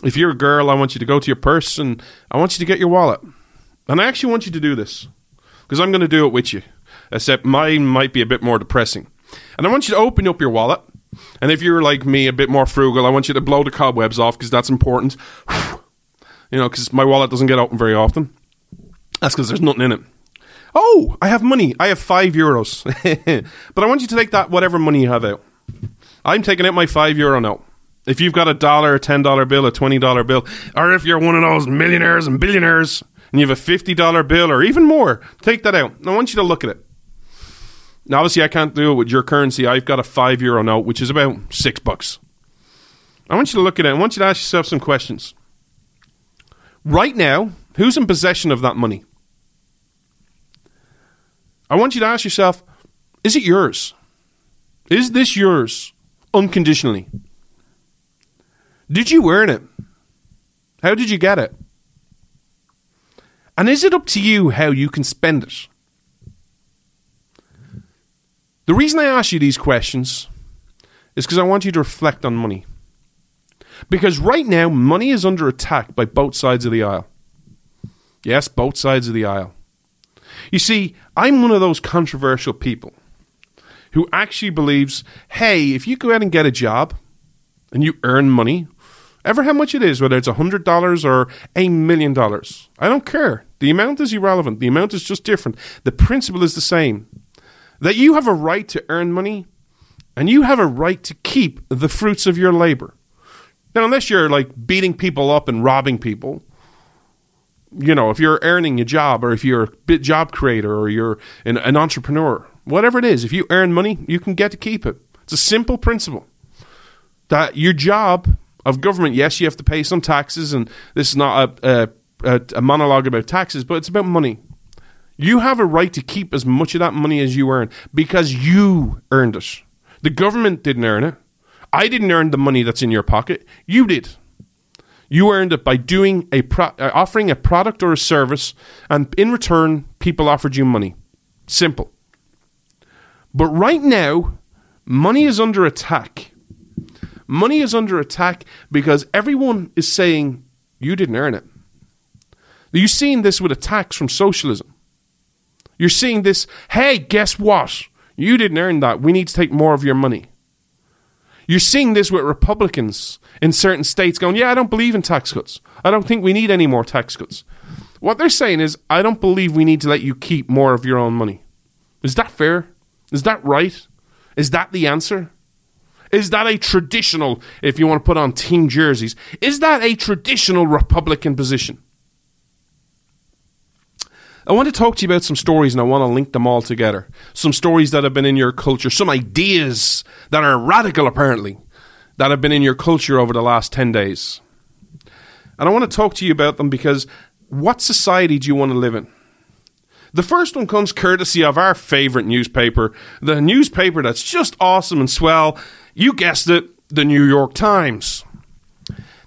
If you're a girl, I want you to go to your purse and I want you to get your wallet. And I actually want you to do this because I'm going to do it with you, except mine might be a bit more depressing. And I want you to open up your wallet. And if you're like me, a bit more frugal, I want you to blow the cobwebs off because that's important. You know, because my wallet doesn't get open very often. That's because there's nothing in it. Oh, I have money. I have five euros. But I want you to take that, whatever money you have out. I'm taking out my five euro note. If you've got a dollar, a ten dollar bill, a twenty dollar bill, or if you're one of those millionaires and billionaires and you have a fifty dollar bill or even more, take that out. I want you to look at it. Now, obviously, I can't do it with your currency. I've got a five euro note, which is about six bucks. I want you to look at it. I want you to ask yourself some questions. Right now, who's in possession of that money? I want you to ask yourself, is it yours? Is this yours unconditionally? Did you earn it? How did you get it? And is it up to you how you can spend it? The reason I ask you these questions is because I want you to reflect on money. Because right now, money is under attack by both sides of the aisle. Yes, both sides of the aisle. You see, I'm one of those controversial people who actually believes, hey, if you go out and get a job and you earn money, ever how much it is, whether it's one hundred dollars or a million dollars, I don't care. The amount is irrelevant. The amount is just different. The principle is the same. That you have a right to earn money and you have a right to keep the fruits of your labor. Now, unless you're like beating people up and robbing people, you know, if you're earning a job or if you're a job creator or you're an, an entrepreneur, whatever it is, if you earn money, you can get to keep it. It's a simple principle that your job of government, yes, you have to pay some taxes, and this is not a, a, a monologue about taxes, but it's about money. You have a right to keep as much of that money as you earn because you earned it. The government didn't earn it. I didn't earn the money that's in your pocket. You did. You earned it by doing a pro- offering a product or a service, and in return, people offered you money. Simple. But right now, money is under attack. Money is under attack because everyone is saying, you didn't earn it. You're seeing this with attacks from socialism. You're seeing this, hey, guess what? You didn't earn that. We need to take more of your money. You're seeing this with Republicans in certain states going, yeah, I don't believe in tax cuts. I don't think we need any more tax cuts. What they're saying is, I don't believe we need to let you keep more of your own money. Is that fair? Is that right? Is that the answer? Is that a traditional, if you want to put on team jerseys, is that a traditional Republican position? I want to talk to you about some stories, and I want to link them all together. Some stories that have been in your culture, some ideas that are radical, apparently, that have been in your culture over the last ten days. And I want to talk to you about them because what society do you want to live in? The first one comes courtesy of our favorite newspaper, the newspaper that's just awesome and swell. You guessed it, the New York Times.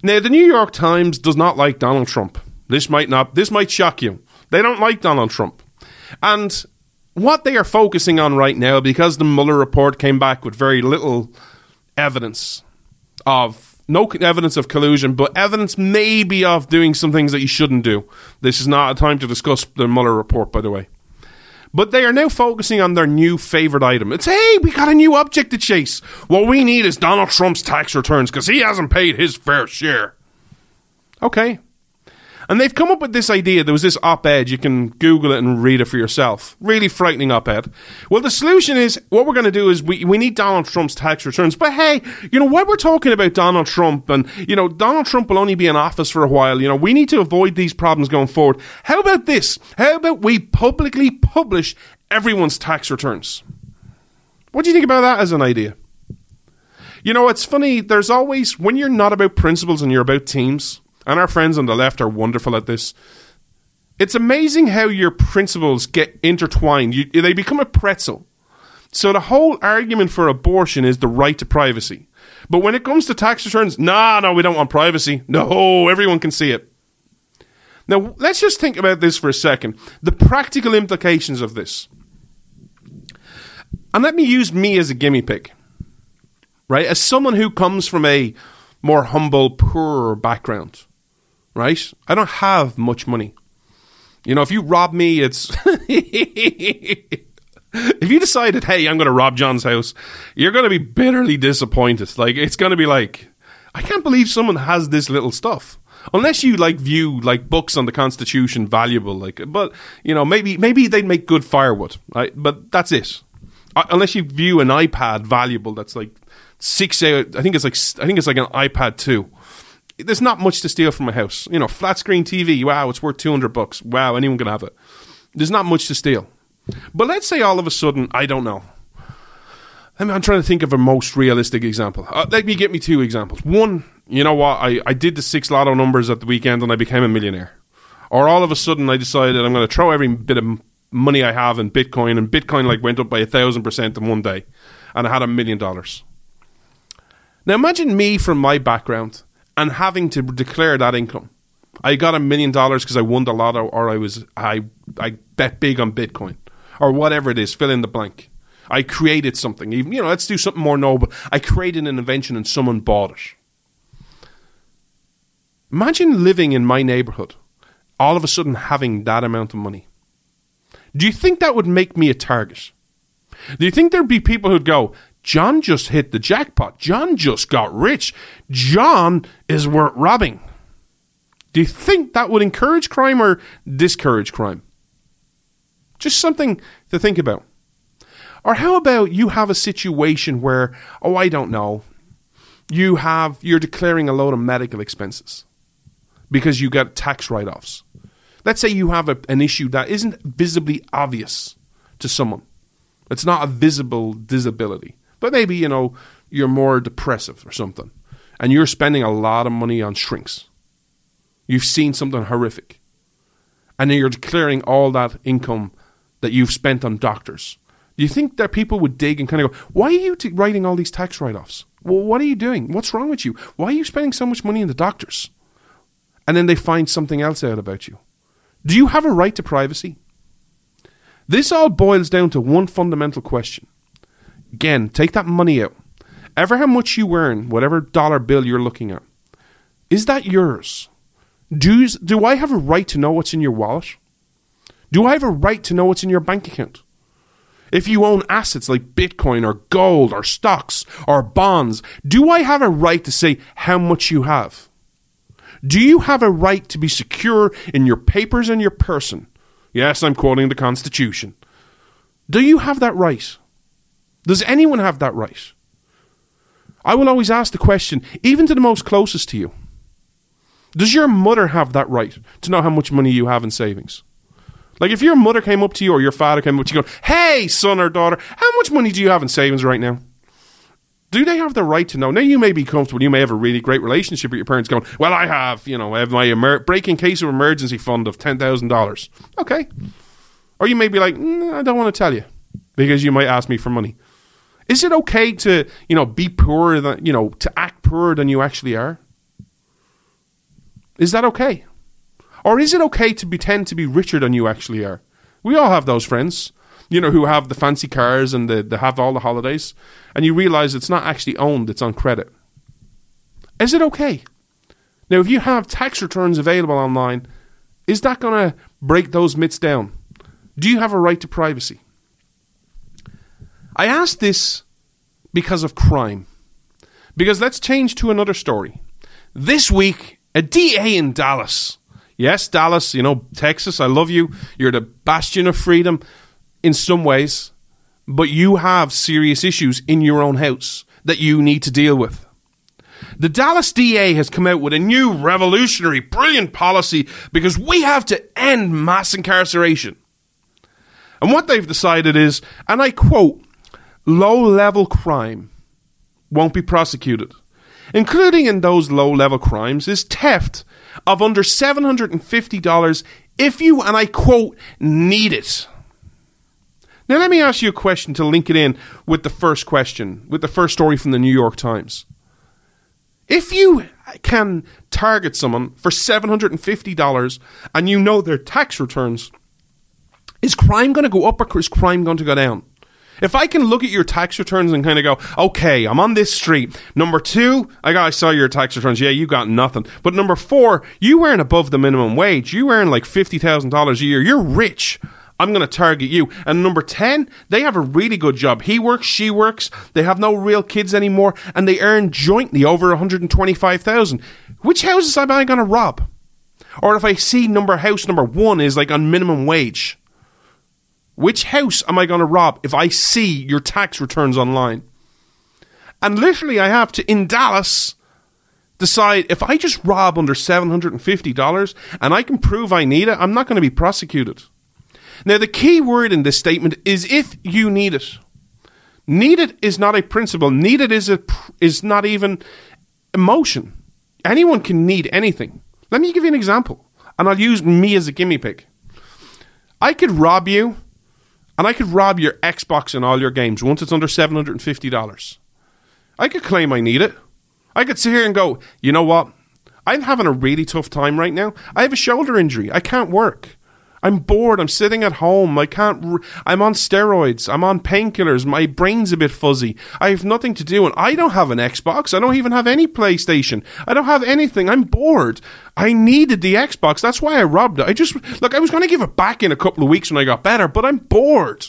Now, the New York Times does not like Donald Trump. This might not, this might shock you. They don't like Donald Trump. And what they are focusing on right now, because the Mueller report came back with very little evidence of, no evidence of collusion, but evidence maybe of doing some things that you shouldn't do. This is not a time to discuss the Mueller report, by the way. But they are now focusing on their new favorite item. It's, hey, we got a new object to chase. What we need is Donald Trump's tax returns because he hasn't paid his fair share. Okay. And they've come up with this idea. There was this op-ed. You can Google it and read it for yourself. Really frightening op-ed. Well, the solution is, what we're going to do is we, we need Donald Trump's tax returns. But hey, you know, while we're talking about Donald Trump and, you know, Donald Trump will only be in office for a while. You know, we need to avoid these problems going forward. How about this? How about we publicly publish everyone's tax returns? What do you think about that as an idea? You know, it's funny. There's always, when you're not about principles and you're about teams, and our friends on the left are wonderful at this. It's amazing how your principles get intertwined. You, they become a pretzel. So the whole argument for abortion is the right to privacy. But when it comes to tax returns, no, nah, no, we don't want privacy. No, everyone can see it. Now, let's just think about this for a second. The practical implications of this. And let me use me as a guinea pig. Right? As someone who comes from a more humble, poorer background. Right? I don't have much money. You know, if you rob me, it's... if you decided, hey, I'm going to rob John's house, you're going to be bitterly disappointed. Like, it's going to be like, I can't believe someone has this little stuff. Unless you, like, view, like, books on the Constitution valuable. Like, but, you know, maybe maybe they'd make good firewood. Right? But that's it. Unless you view an iPad valuable, that's like six... I think it's like, I think it's like an iPad two. There's not much to steal from a house. You know, flat screen T V, wow, it's worth two hundred bucks. Wow, anyone can have it. There's not much to steal. But let's say all of a sudden, I don't know. I mean, I'm trying to think of a most realistic example. Uh, let me get me two examples. One, you know what? I, I did the six lotto numbers at the weekend and I became a millionaire. Or all of a sudden, I decided I'm going to throw every bit of money I have in Bitcoin. And Bitcoin like went up by one thousand percent in one day. And I had a million dollars. Now, imagine me from my background and having to declare that income. I got a million dollars because I won the lotto, or I was I I bet big on Bitcoin, or whatever it is, fill in the blank. I created something. Even, you know, let's do something more noble. I created an invention and someone bought it. Imagine living in my neighborhood, all of a sudden having that amount of money. Do you think that would make me a target? Do you think there'd be people who'd go, John just hit the jackpot. John just got rich. John is worth robbing. Do you think that would encourage crime or discourage crime? Just something to think about. Or how about you have a situation where, oh, I don't know, you have, you're declaring a load of medical expenses because you got tax write-offs. Let's say you have a, an issue that isn't visibly obvious to someone. It's not a visible disability. But maybe, you know, you're more depressive or something. And you're spending a lot of money on shrinks. You've seen something horrific. And then you're declaring all that income that you've spent on doctors. Do you think that people would dig and kind of go, why are you t- writing all these tax write-offs? Well, what are you doing? What's wrong with you? Why are you spending so much money on the doctors? And then they find something else out about you. Do you have a right to privacy? This all boils down to one fundamental question. Again, take that money out. Ever how much you earn, whatever dollar bill you're looking at, is that yours? Do, do I have a right to know what's in your wallet? Do I have a right to know what's in your bank account? If you own assets like Bitcoin or gold or stocks or bonds, do I have a right to say how much you have? Do you have a right to be secure in your papers and your person? Yes, I'm quoting the Constitution. Do you have that right? Does anyone have that right? I will always ask the question, even to the most closest to you. Does your mother have that right to know how much money you have in savings? Like if your mother came up to you or your father came up to you going, hey, son or daughter, how much money do you have in savings right now? Do they have the right to know? Now, you may be comfortable. You may have a really great relationship with your parents going, well, I have, you know, I have my emer- break in case of emergency fund of ten thousand dollars. Okay. Or you may be like, mm, I don't want to tell you because you might ask me for money. Is it okay to, you know, be poorer than, you know, to act poorer than you actually are? Is that okay? Or is it okay to pretend to be richer than you actually are? We all have those friends, you know, who have the fancy cars and the, they have all the holidays, and you realize it's not actually owned, it's on credit. Is it okay? Now, if you have tax returns available online, is that going to break those myths down? Do you have a right to privacy? I ask this because of crime. Because let's change to another story. This week, a D A in Dallas. Yes, Dallas, you know, Texas, I love you. You're the bastion of freedom in some ways. But you have serious issues in your own house that you need to deal with. The Dallas D A has come out with a new revolutionary, brilliant policy because we have to end mass incarceration. And what they've decided is, and I quote, low-level crime won't be prosecuted. Including in those low-level crimes is theft of under seven hundred fifty dollars if you, and I quote, need it. Now let me ask you a question to link it in with the first question, with the first story from the New York Times. If you can target someone for seven hundred fifty dollars and you know their tax returns, is crime going to go up or is crime going to go down? If I can look at your tax returns and kind of go, okay, I'm on this street. Number two, I, got, I saw your tax returns. Yeah, you got nothing. But number four, you earn above the minimum wage. You earn like fifty thousand dollars a year. You're rich. I'm going to target you. And number ten, they have a really good job. He works, she works. They have no real kids anymore. And they earn jointly over one hundred twenty-five thousand dollars. Which houses am I going to rob? Or if I see number house number one is like on minimum wage. Which house am I going to rob if I see your tax returns online? And literally I have to, in Dallas, decide if I just rob under seven hundred fifty dollars and I can prove I need it, I'm not going to be prosecuted. Now, the key word in this statement is if you need it. Need it is not a principle. Need it is, a, is not even emotion. Anyone can need anything. Let me give you an example, and I'll use me as a gimme pick. I could rob you, and I could rob your Xbox and all your games once it's under seven hundred fifty dollars. I could claim I need it. I could sit here and go, you know what? I'm having a really tough time right now. I have a shoulder injury. I can't work. I'm bored. I'm sitting at home. I can't. Re- I'm on steroids. I'm on painkillers. My brain's a bit fuzzy. I have nothing to do, and I don't have an Xbox. I don't even have any PlayStation. I don't have anything. I'm bored. I needed the Xbox. That's why I robbed it. I just look. I was going to give it back in a couple of weeks when I got better, but I'm bored.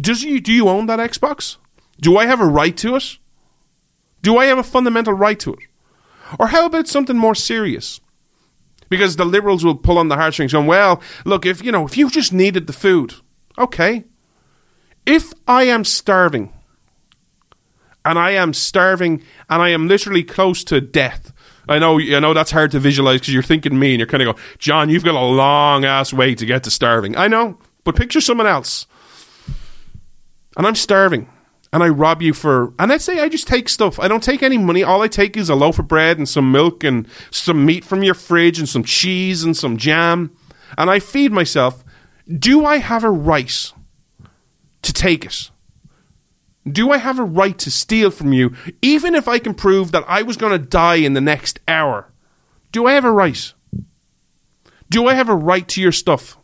Does you do you own that Xbox? Do I have a right to it? Do I have a fundamental right to it? Or how about something more serious? Because the liberals will pull on the heartstrings going, well, look, if you know, if you just needed the food, okay. If I am starving, and I am starving, and I am literally close to death, I know, I know that's hard to visualize because you're thinking me and you're kind of going, John, you've got a long ass way to get to starving. I know, but picture someone else. And I'm starving. And I rob you for, and let's say I just take stuff. I don't take any money. All I take is a loaf of bread and some milk and some meat from your fridge and some cheese and some jam. And I feed myself. Do I have a right to take it? Do I have a right to steal from you, even if I can prove that I was going to die in the next hour? Do I have a right? Do I have a right to your stuff?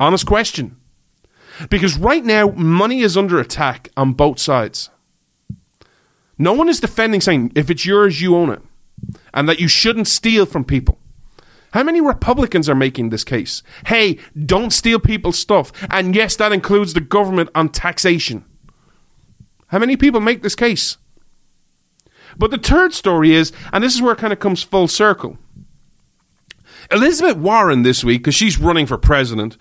Honest question. Because right now, money is under attack on both sides. No one is defending saying, if it's yours, you own it. And that you shouldn't steal from people. How many Republicans are making this case? Hey, don't steal people's stuff. And yes, that includes the government on taxation. How many people make this case? But the third story is, and this is where it kind of comes full circle. Elizabeth Warren this week, because she's running for president,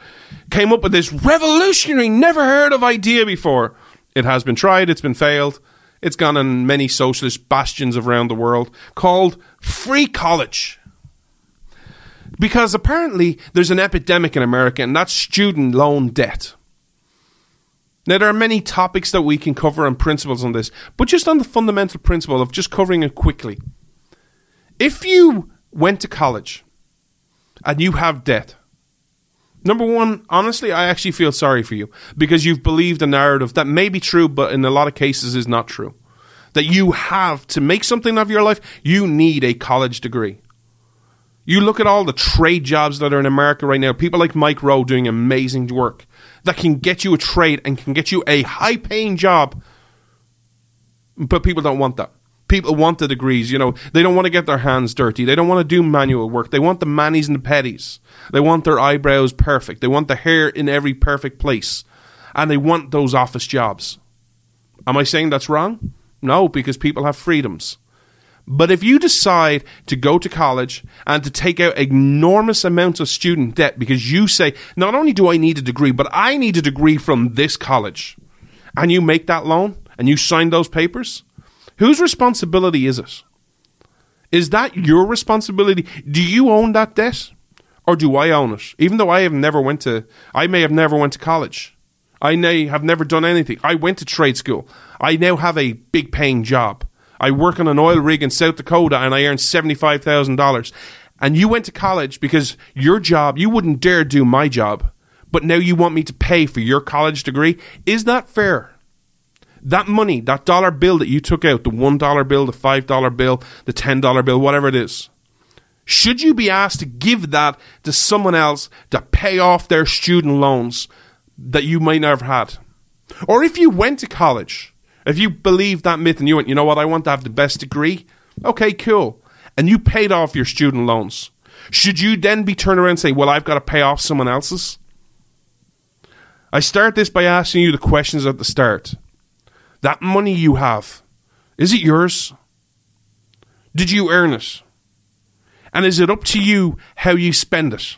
came up with this revolutionary, never-heard-of idea before. It has been tried, it's been failed, it's gone on many socialist bastions around the world, called free college. Because apparently there's an epidemic in America, and that's student loan debt. Now, there are many topics that we can cover and principles on this, but just on the fundamental principle of just covering it quickly. If you went to college and you have debt, Number one, honestly, I actually feel sorry for you because you've believed a narrative that may be true, but in a lot of cases is not true. That you have to make something of your life, you need a college degree. You look at all the trade jobs that are in America right now. People like Mike Rowe doing amazing work that can get you a trade and can get you a high-paying job. But people don't want that. People want the degrees. You know, they don't want to get their hands dirty. They don't want to do manual work. They want the manis and the pedis. They want their eyebrows perfect. They want the hair in every perfect place. And they want those office jobs. Am I saying that's wrong? No, because people have freedoms. But if you decide to go to college and to take out enormous amounts of student debt because you say, not only do I need a degree, but I need a degree from this college, and you make that loan and you sign those papers, whose responsibility is it? Is that your responsibility? Do you own that debt or do I own it? Even though I have never went to, I may have never went to college. I may have never done anything. I went to trade school. I now have a big paying job. I work on an oil rig in South Dakota and I earn seventy-five thousand dollars. And you went to college because your job, you wouldn't dare do my job, but now you want me to pay for your college degree? Is that fair? That money, that dollar bill that you took out, the one dollar bill, the five dollar bill, the ten dollar bill, whatever it is, should you be asked to give that to someone else to pay off their student loans that you might not have had? Or if you went to college, if you believe that myth and you went, you know what, I want to have the best degree. Okay, cool. And you paid off your student loans. Should you then be turned around and say, well, I've got to pay off someone else's? I start this by asking you the questions at the start. That money you have, is it yours? Did you earn it? And is it up to you how you spend it?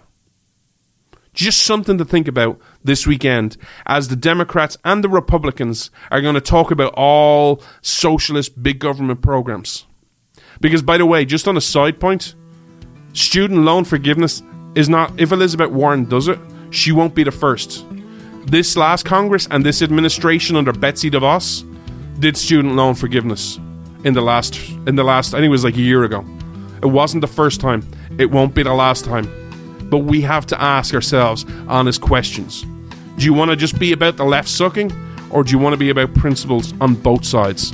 Just something to think about this weekend as the Democrats and the Republicans are going to talk about all socialist big government programs. Because, by the way, just on a side point, student loan forgiveness is not, if Elizabeth Warren does it, she won't be the first. This last Congress and this administration under Betsy DeVos did student loan forgiveness in the last, in the last, I think it was like a year ago. It wasn't the first time. It won't be the last time. But we have to ask ourselves honest questions. Do you want to just be about the left sucking, or do you want to be about principles on both sides?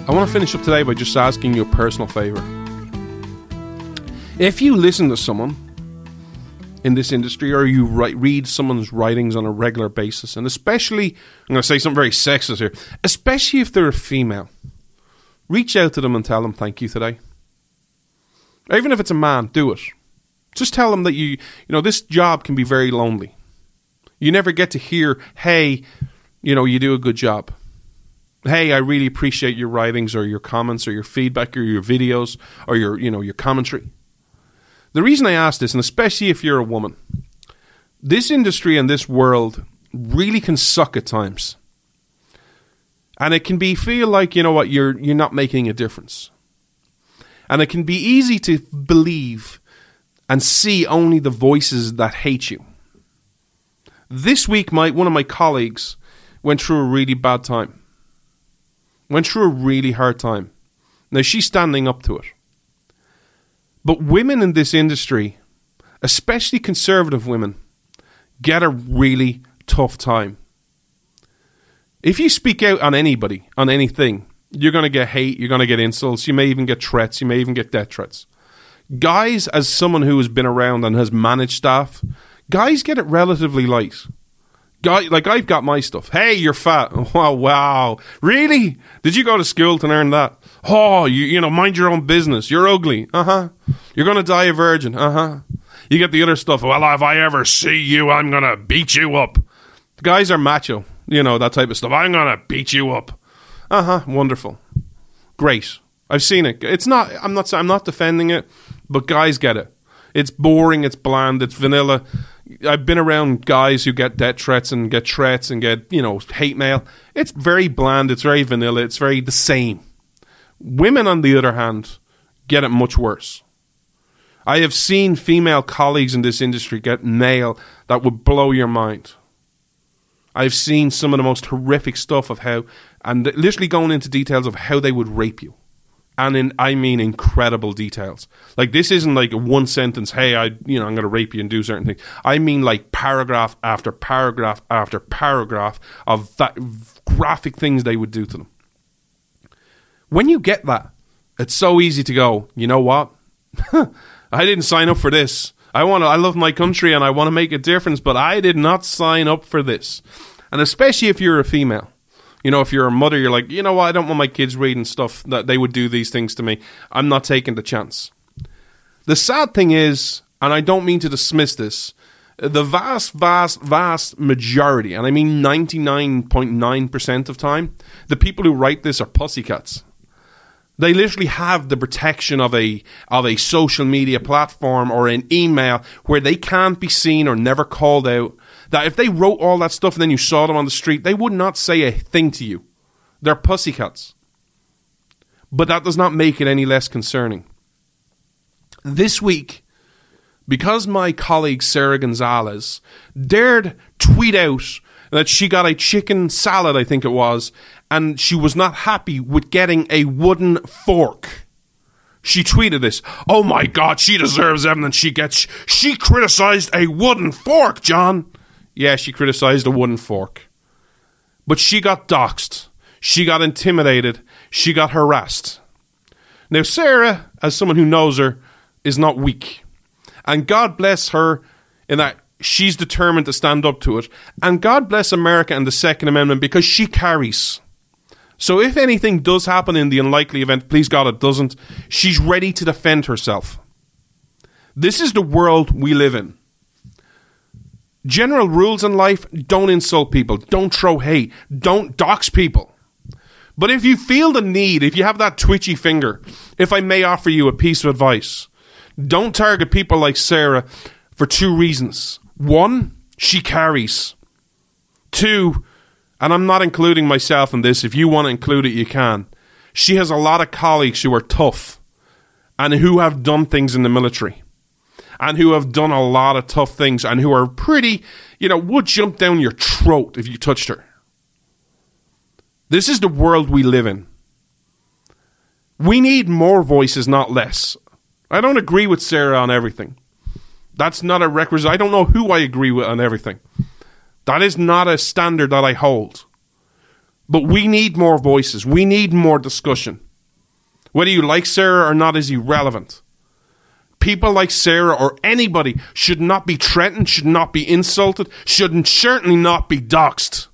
I want to finish up today by just asking you a personal favor. If you listen to someone in this industry or you write, read someone's writings on a regular basis, and especially, I'm going to say something very sexist here, especially if they're a female, reach out to them and tell them thank you today. Even if it's a man, do it. Just tell them that you, you know, this job can be very lonely. You never get to hear, hey, you know, you do a good job. Hey, I really appreciate your writings or your comments or your feedback or your videos or your, you know, your commentary. The reason I ask this, and especially if you're a woman, this industry and this world really can suck at times. And it can be feel like, you know what, you're you're not making a difference. And it can be easy to believe and see only the voices that hate you. This week, my one of my colleagues went through a really bad time. Went through a really hard time. Now, she's standing up to it. But women in this industry, especially conservative women, get a really tough time. If you speak out on anybody, on anything, you're going to get hate, you're going to get insults, you may even get threats, you may even get death threats. Guys, as someone who has been around and has managed staff, guys get it relatively light. Guy, like, I've got my stuff. Hey, you're fat. Wow, wow. Really? Did you go to school to learn that? Oh, you, you know, mind your own business. You're ugly. Uh-huh. You're going to die a virgin. Uh-huh. You get the other stuff. Well, if I ever see you, I'm going to beat you up. The guys are macho. You know, that type of stuff. I'm going to beat you up. Uh-huh. Wonderful. Great. I've seen it. It's not, I'm not, I'm not defending it, but guys get it. It's boring. It's bland. It's vanilla. I've been around guys who get death threats and get threats and get, you know, hate mail. It's very bland. It's very vanilla. It's very the same. Women, on the other hand, get it much worse. I have seen female colleagues in this industry get mail that would blow your mind. I've seen some of the most horrific stuff of how, and literally going into details of how they would rape you. And in, I mean, incredible details. Like, this isn't like one sentence, hey, I, you know, I'm going to rape you and do certain things. I mean, like, paragraph after paragraph after paragraph of that graphic things they would do to them. When you get that, it's so easy to go, you know what? I didn't sign up for this. I want to, I love my country and I want to make a difference, but I did not sign up for this. And especially if you're a female. You know, if you're a mother, you're like, you know what? I don't want my kids reading stuff that they would do these things to me. I'm not taking the chance. The sad thing is, and I don't mean to dismiss this, the vast, vast, vast majority, and I mean ninety-nine point nine percent of time, the people who write this are pussycats. They literally have the protection of a of a social media platform or an email where they can't be seen or never called out. That if they wrote all that stuff and then you saw them on the street, they would not say a thing to you. They're pussycats. But that does not make it any less concerning. This week, because my colleague Sarah Gonzalez dared tweet out that she got a chicken salad, I think it was, and she was not happy with getting a wooden fork. She tweeted this. Oh my God, she deserves everything she gets. She criticized a wooden fork, John. Yeah, she criticized a wooden fork. But she got doxxed. She got intimidated. She got harassed. Now, Sarah, as someone who knows her, is not weak. And God bless her in that she's determined to stand up to it. And God bless America and the Second Amendment because she carries. So if anything does happen in the unlikely event, please God it doesn't, she's ready to defend herself. This is the world we live in. General rules in life, don't insult people, don't throw hate, don't dox people. But if you feel the need, if you have that twitchy finger, if I may offer you a piece of advice, don't target people like Sarah for two reasons. One, she carries. Two, and I'm not including myself in this, if you want to include it, you can. She has a lot of colleagues who are tough and who have done things in the military. And who have done a lot of tough things and who are pretty, you know, would jump down your throat if you touched her. This is the world we live in. We need more voices, not less. I don't agree with Sarah on everything. That's not a requisite. I don't know who I agree with on everything. That is not a standard that I hold. But we need more voices. We need more discussion. Whether you like Sarah or not is irrelevant. People like Sarah or anybody should not be threatened, should not be insulted, should certainly not be doxxed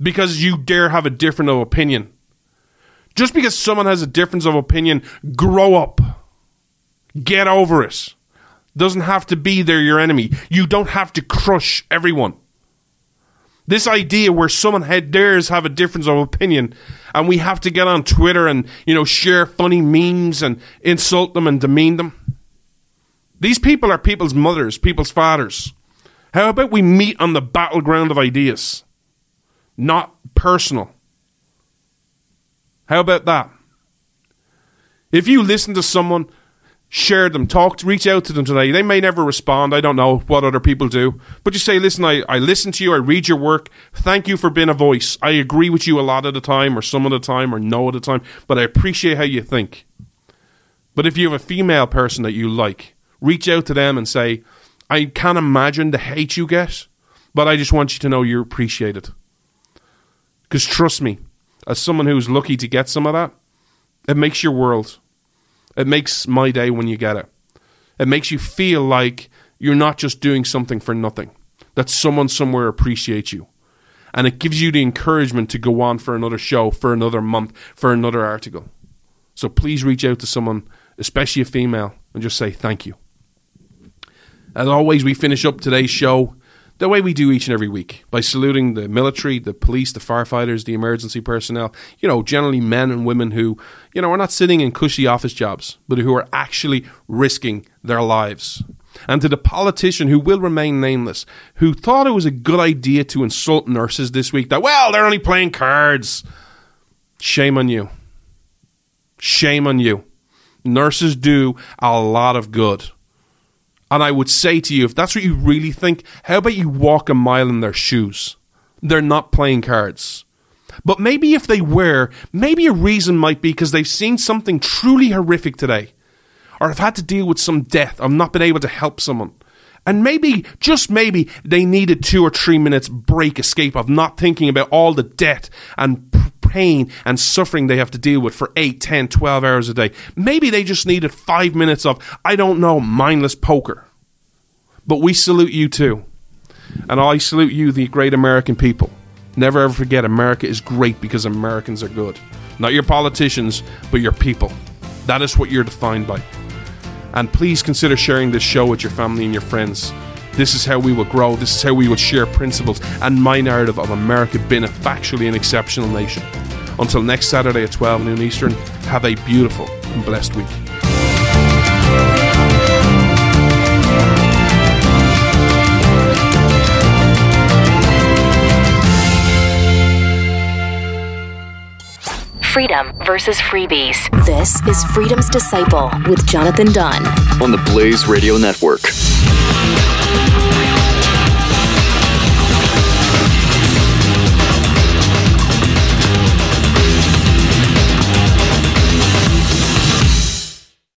because you dare have a different of opinion. Just because someone has a difference of opinion, grow up. Get over it. Doesn't have to be they're your enemy. You don't have to crush everyone. This idea where someone had dares have a difference of opinion and we have to get on Twitter and, you know, share funny memes and insult them and demean them. These people are people's mothers, people's fathers. How about we meet on the battleground of ideas? Not personal. How about that? If you listen to someone, share them, talk, reach out to them today. They may never respond. I don't know what other people do. But you say, listen, I, I listen to you. I read your work. Thank you for being a voice. I agree with you a lot of the time or some of the time or no of the time. But I appreciate how you think. But if you have a female person that you like, reach out to them and say, I can't imagine the hate you get, but I just want you to know you're appreciated. Because trust me, as someone who's lucky to get some of that, it makes your world. It makes my day when you get it. It makes you feel like you're not just doing something for nothing, that someone somewhere appreciates you. And it gives you the encouragement to go on for another show, for another month, for another article. So please reach out to someone, especially a female, and just say thank you. As always, we finish up today's show the way we do each and every week, by saluting the military, the police, the firefighters, the emergency personnel, you know, generally men and women who, you know, are not sitting in cushy office jobs, but who are actually risking their lives. And to the politician who will remain nameless, who thought it was a good idea to insult nurses this week, that, well, they're only playing cards. Shame on you. Shame on you. Nurses do a lot of good. And I would say to you, if that's what you really think, how about you walk a mile in their shoes? They're not playing cards. But maybe if they were, maybe a reason might be because they've seen something truly horrific today. Or have had to deal with some death. I've not been able to help someone. And maybe, just maybe, they need a two or three minutes break escape of not thinking about all the death and pain and suffering they have to deal with for eight, ten, twelve hours a day. Maybe they just needed five minutes of, I don't know, mindless poker. But we salute you too. And I salute you, the great American people. Never ever forget, America is great because Americans are good. Not your politicians, but your people. That is what you're defined by. And please consider sharing this show with your family and your friends. This is how we will grow. This is how we will share principles and my narrative of America being a factually and exceptional nation. Until next Saturday at twelve noon Eastern, have a beautiful and blessed week. Freedom versus freebies. This is Freedom's Disciple with Jonathan Dunn on the Blaze Radio Network.